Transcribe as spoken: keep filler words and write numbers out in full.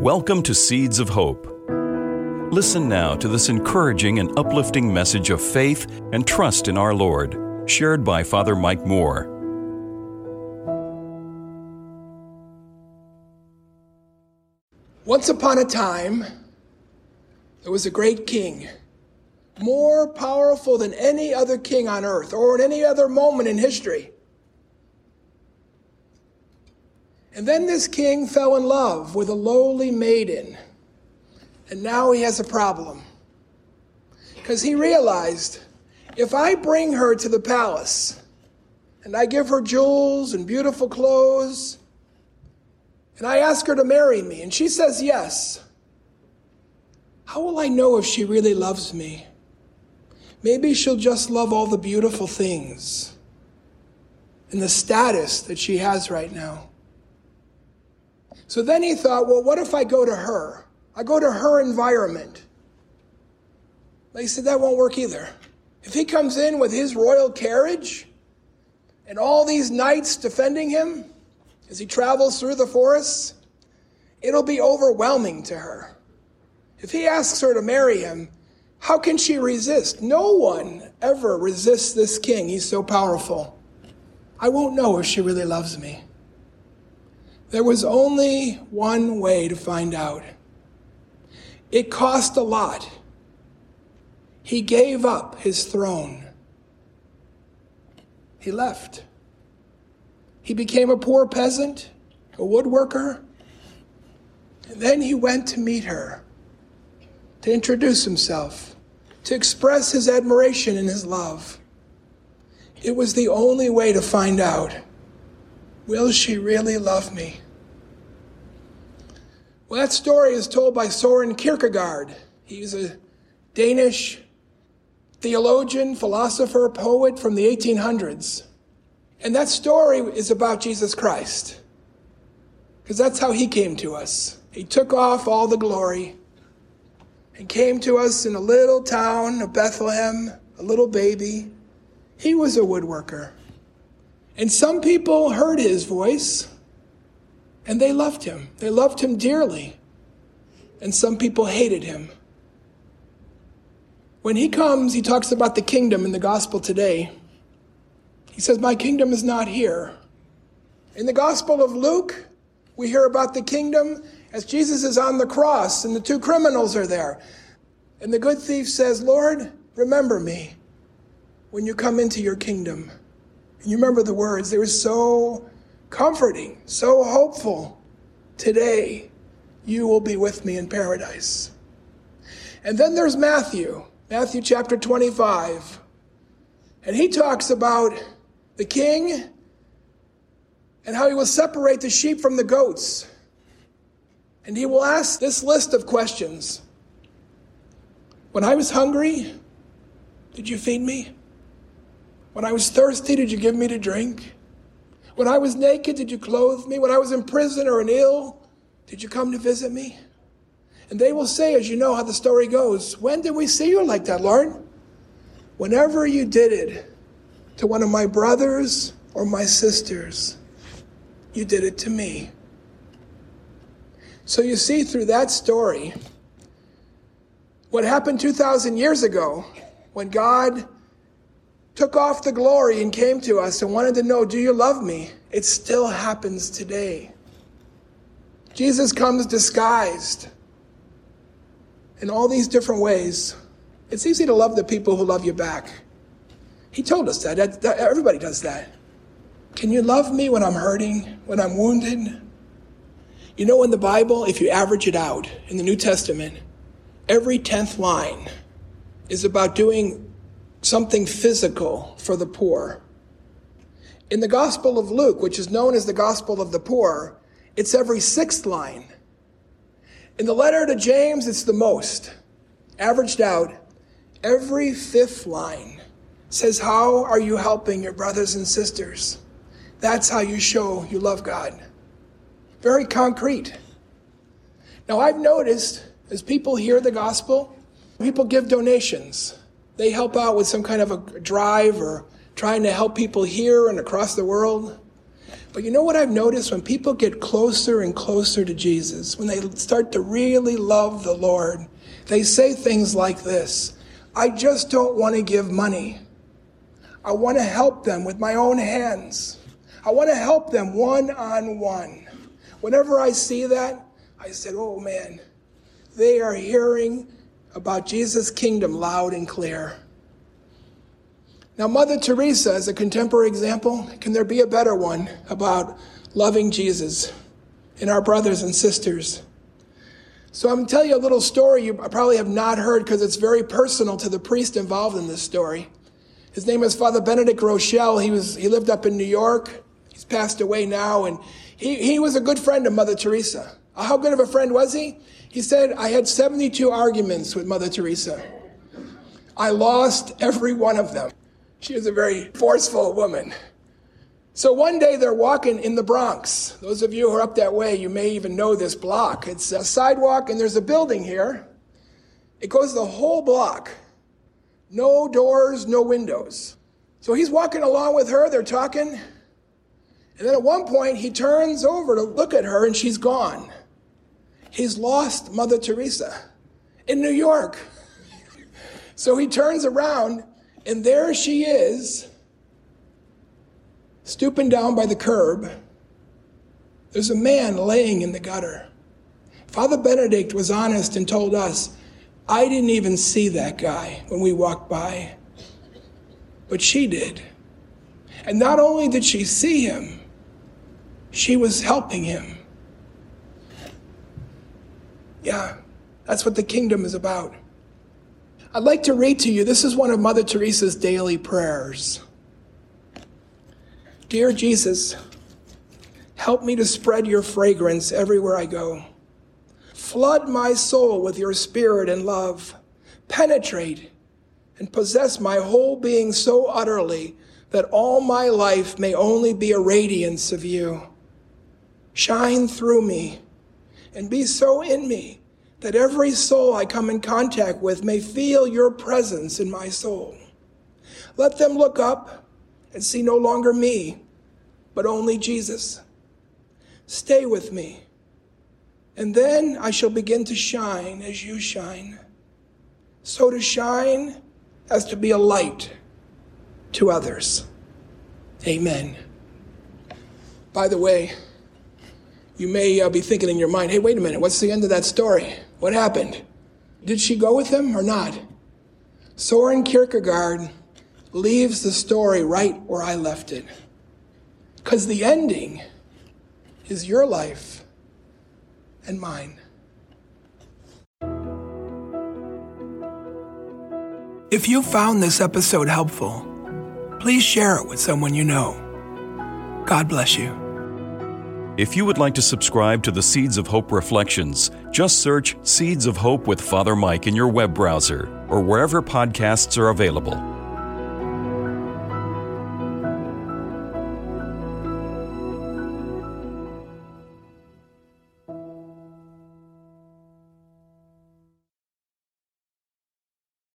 Welcome to Seeds of Hope. Listen now to this encouraging and uplifting message of faith and trust in our Lord, shared by Father Mike Moore. Once upon a time, there was a great king, more powerful than any other king on earth or at any other moment in history. And then this king fell in love with a lowly maiden. And now he has a problem. Because he realized, if I bring her to the palace, and I give her jewels and beautiful clothes, and I ask her to marry me, and she says yes, how will I know if she really loves me? Maybe she'll just love all the beautiful things and the status that she has right now. So then he thought, well, what if I go to her? I go to her environment. But he said, that won't work either. If he comes in with his royal carriage and all these knights defending him as he travels through the forests, it'll be overwhelming to her. If he asks her to marry him, how can she resist? No one ever resists this king. He's so powerful. I won't know if she really loves me. There was only one way to find out. It cost a lot. He gave up his throne. He left. He became a poor peasant, a woodworker. And then he went to meet her, to introduce himself, to express his admiration and his love. It was the only way to find out. Will she really love me? Well, that story is told by Søren Kierkegaard. He's a Danish theologian, philosopher, poet from the eighteen hundreds. And that story is about Jesus Christ, because that's how he came to us. He took off all the glory and came to us in a little town of Bethlehem, a little baby. He was a woodworker. And some people heard his voice, and they loved him. They loved him dearly. And some people hated him. When he comes, he talks about the kingdom in the gospel today. He says, my kingdom is not here. In the gospel of Luke, we hear about the kingdom as Jesus is on the cross, and the two criminals are there. And the good thief says, Lord, remember me when you come into your kingdom. And you remember the words, they were so comforting, so hopeful. Today, you will be with me in paradise. And then there's Matthew, Matthew chapter twenty-five. And he talks about the king and how he will separate the sheep from the goats. And he will ask this list of questions. When I was hungry, did you feed me? When I was thirsty, did you give me to drink? When I was naked, did you clothe me? When I was in prison or in ill, did you come to visit me? And they will say, as you know how the story goes, when did we see you like that, Lord? Whenever you did it to one of my brothers or my sisters, you did it to me. So you see through that story, what happened two thousand years ago when God took off the glory and came to us and wanted to know, do you love me? It still happens today. Jesus comes disguised in all these different ways. It's easy to love the people who love you back. He told us that. that, that everybody does that. Can you love me when I'm hurting, when I'm wounded? You know, in the Bible, if you average it out, in the New Testament, every tenth line is about doing something physical for the poor. In the Gospel of Luke, which is known as the Gospel of the Poor, it's every sixth line. In the letter to James, it's the most. Averaged out, every fifth line says, how are you helping your brothers and sisters? That's how you show you love God. Very concrete. Now, I've noticed as people hear the gospel, people give donations. They help out with some kind of a drive or trying to help people here and across the world. But you know what I've noticed? When people get closer and closer to Jesus, when they start to really love the Lord, they say things like this: I just don't want to give money. I want to help them with my own hands. I want to help them one-on-one. Whenever I see that, I said, oh man, they are hearing about Jesus' kingdom loud and clear. Now, Mother Teresa is a contemporary example. Can there be a better one about loving Jesus and our brothers and sisters? So I'm going to tell you a little story you probably have not heard because it's very personal to the priest involved in this story. His name is Father Benedict Rochelle. He was he lived up in New York. He's passed away now, and he, he was a good friend of Mother Teresa. How good of a friend was he? He said, I had seventy-two arguments with Mother Teresa. I lost every one of them. She was a very forceful woman. So one day they're walking in the Bronx. Those of you who are up that way, you may even know this block. It's a sidewalk, and there's a building here. It goes the whole block. No doors, no windows. So he's walking along with her. They're talking. And then at one point, he turns over to look at her, and she's gone. He's lost Mother Teresa in New York. So he turns around, and there she is, stooping down by the curb. There's a man laying in the gutter. Father Benedict was honest and told us, I didn't even see that guy when we walked by, but she did. And not only did she see him, she was helping him. Yeah, that's what the kingdom is about. I'd like to read to you, this is one of Mother Teresa's daily prayers. Dear Jesus, help me to spread your fragrance everywhere I go. Flood my soul with your spirit and love. Penetrate and possess my whole being so utterly that all my life may only be a radiance of you. Shine through me and be so in me that every soul I come in contact with may feel your presence in my soul. Let them look up and see no longer me, but only Jesus. Stay with me, and then I shall begin to shine as you shine, so to shine as to be a light to others. Amen. By the way, you may uh, be thinking in your mind, hey, wait a minute, what's the end of that story? What happened? Did she go with him or not? Søren Kierkegaard leaves the story right where I left it. Because the ending is your life and mine. If you found this episode helpful, please share it with someone you know. God bless you. If you would like to subscribe to the Seeds of Hope Reflections, just search Seeds of Hope with Father Mike in your web browser or wherever podcasts are available.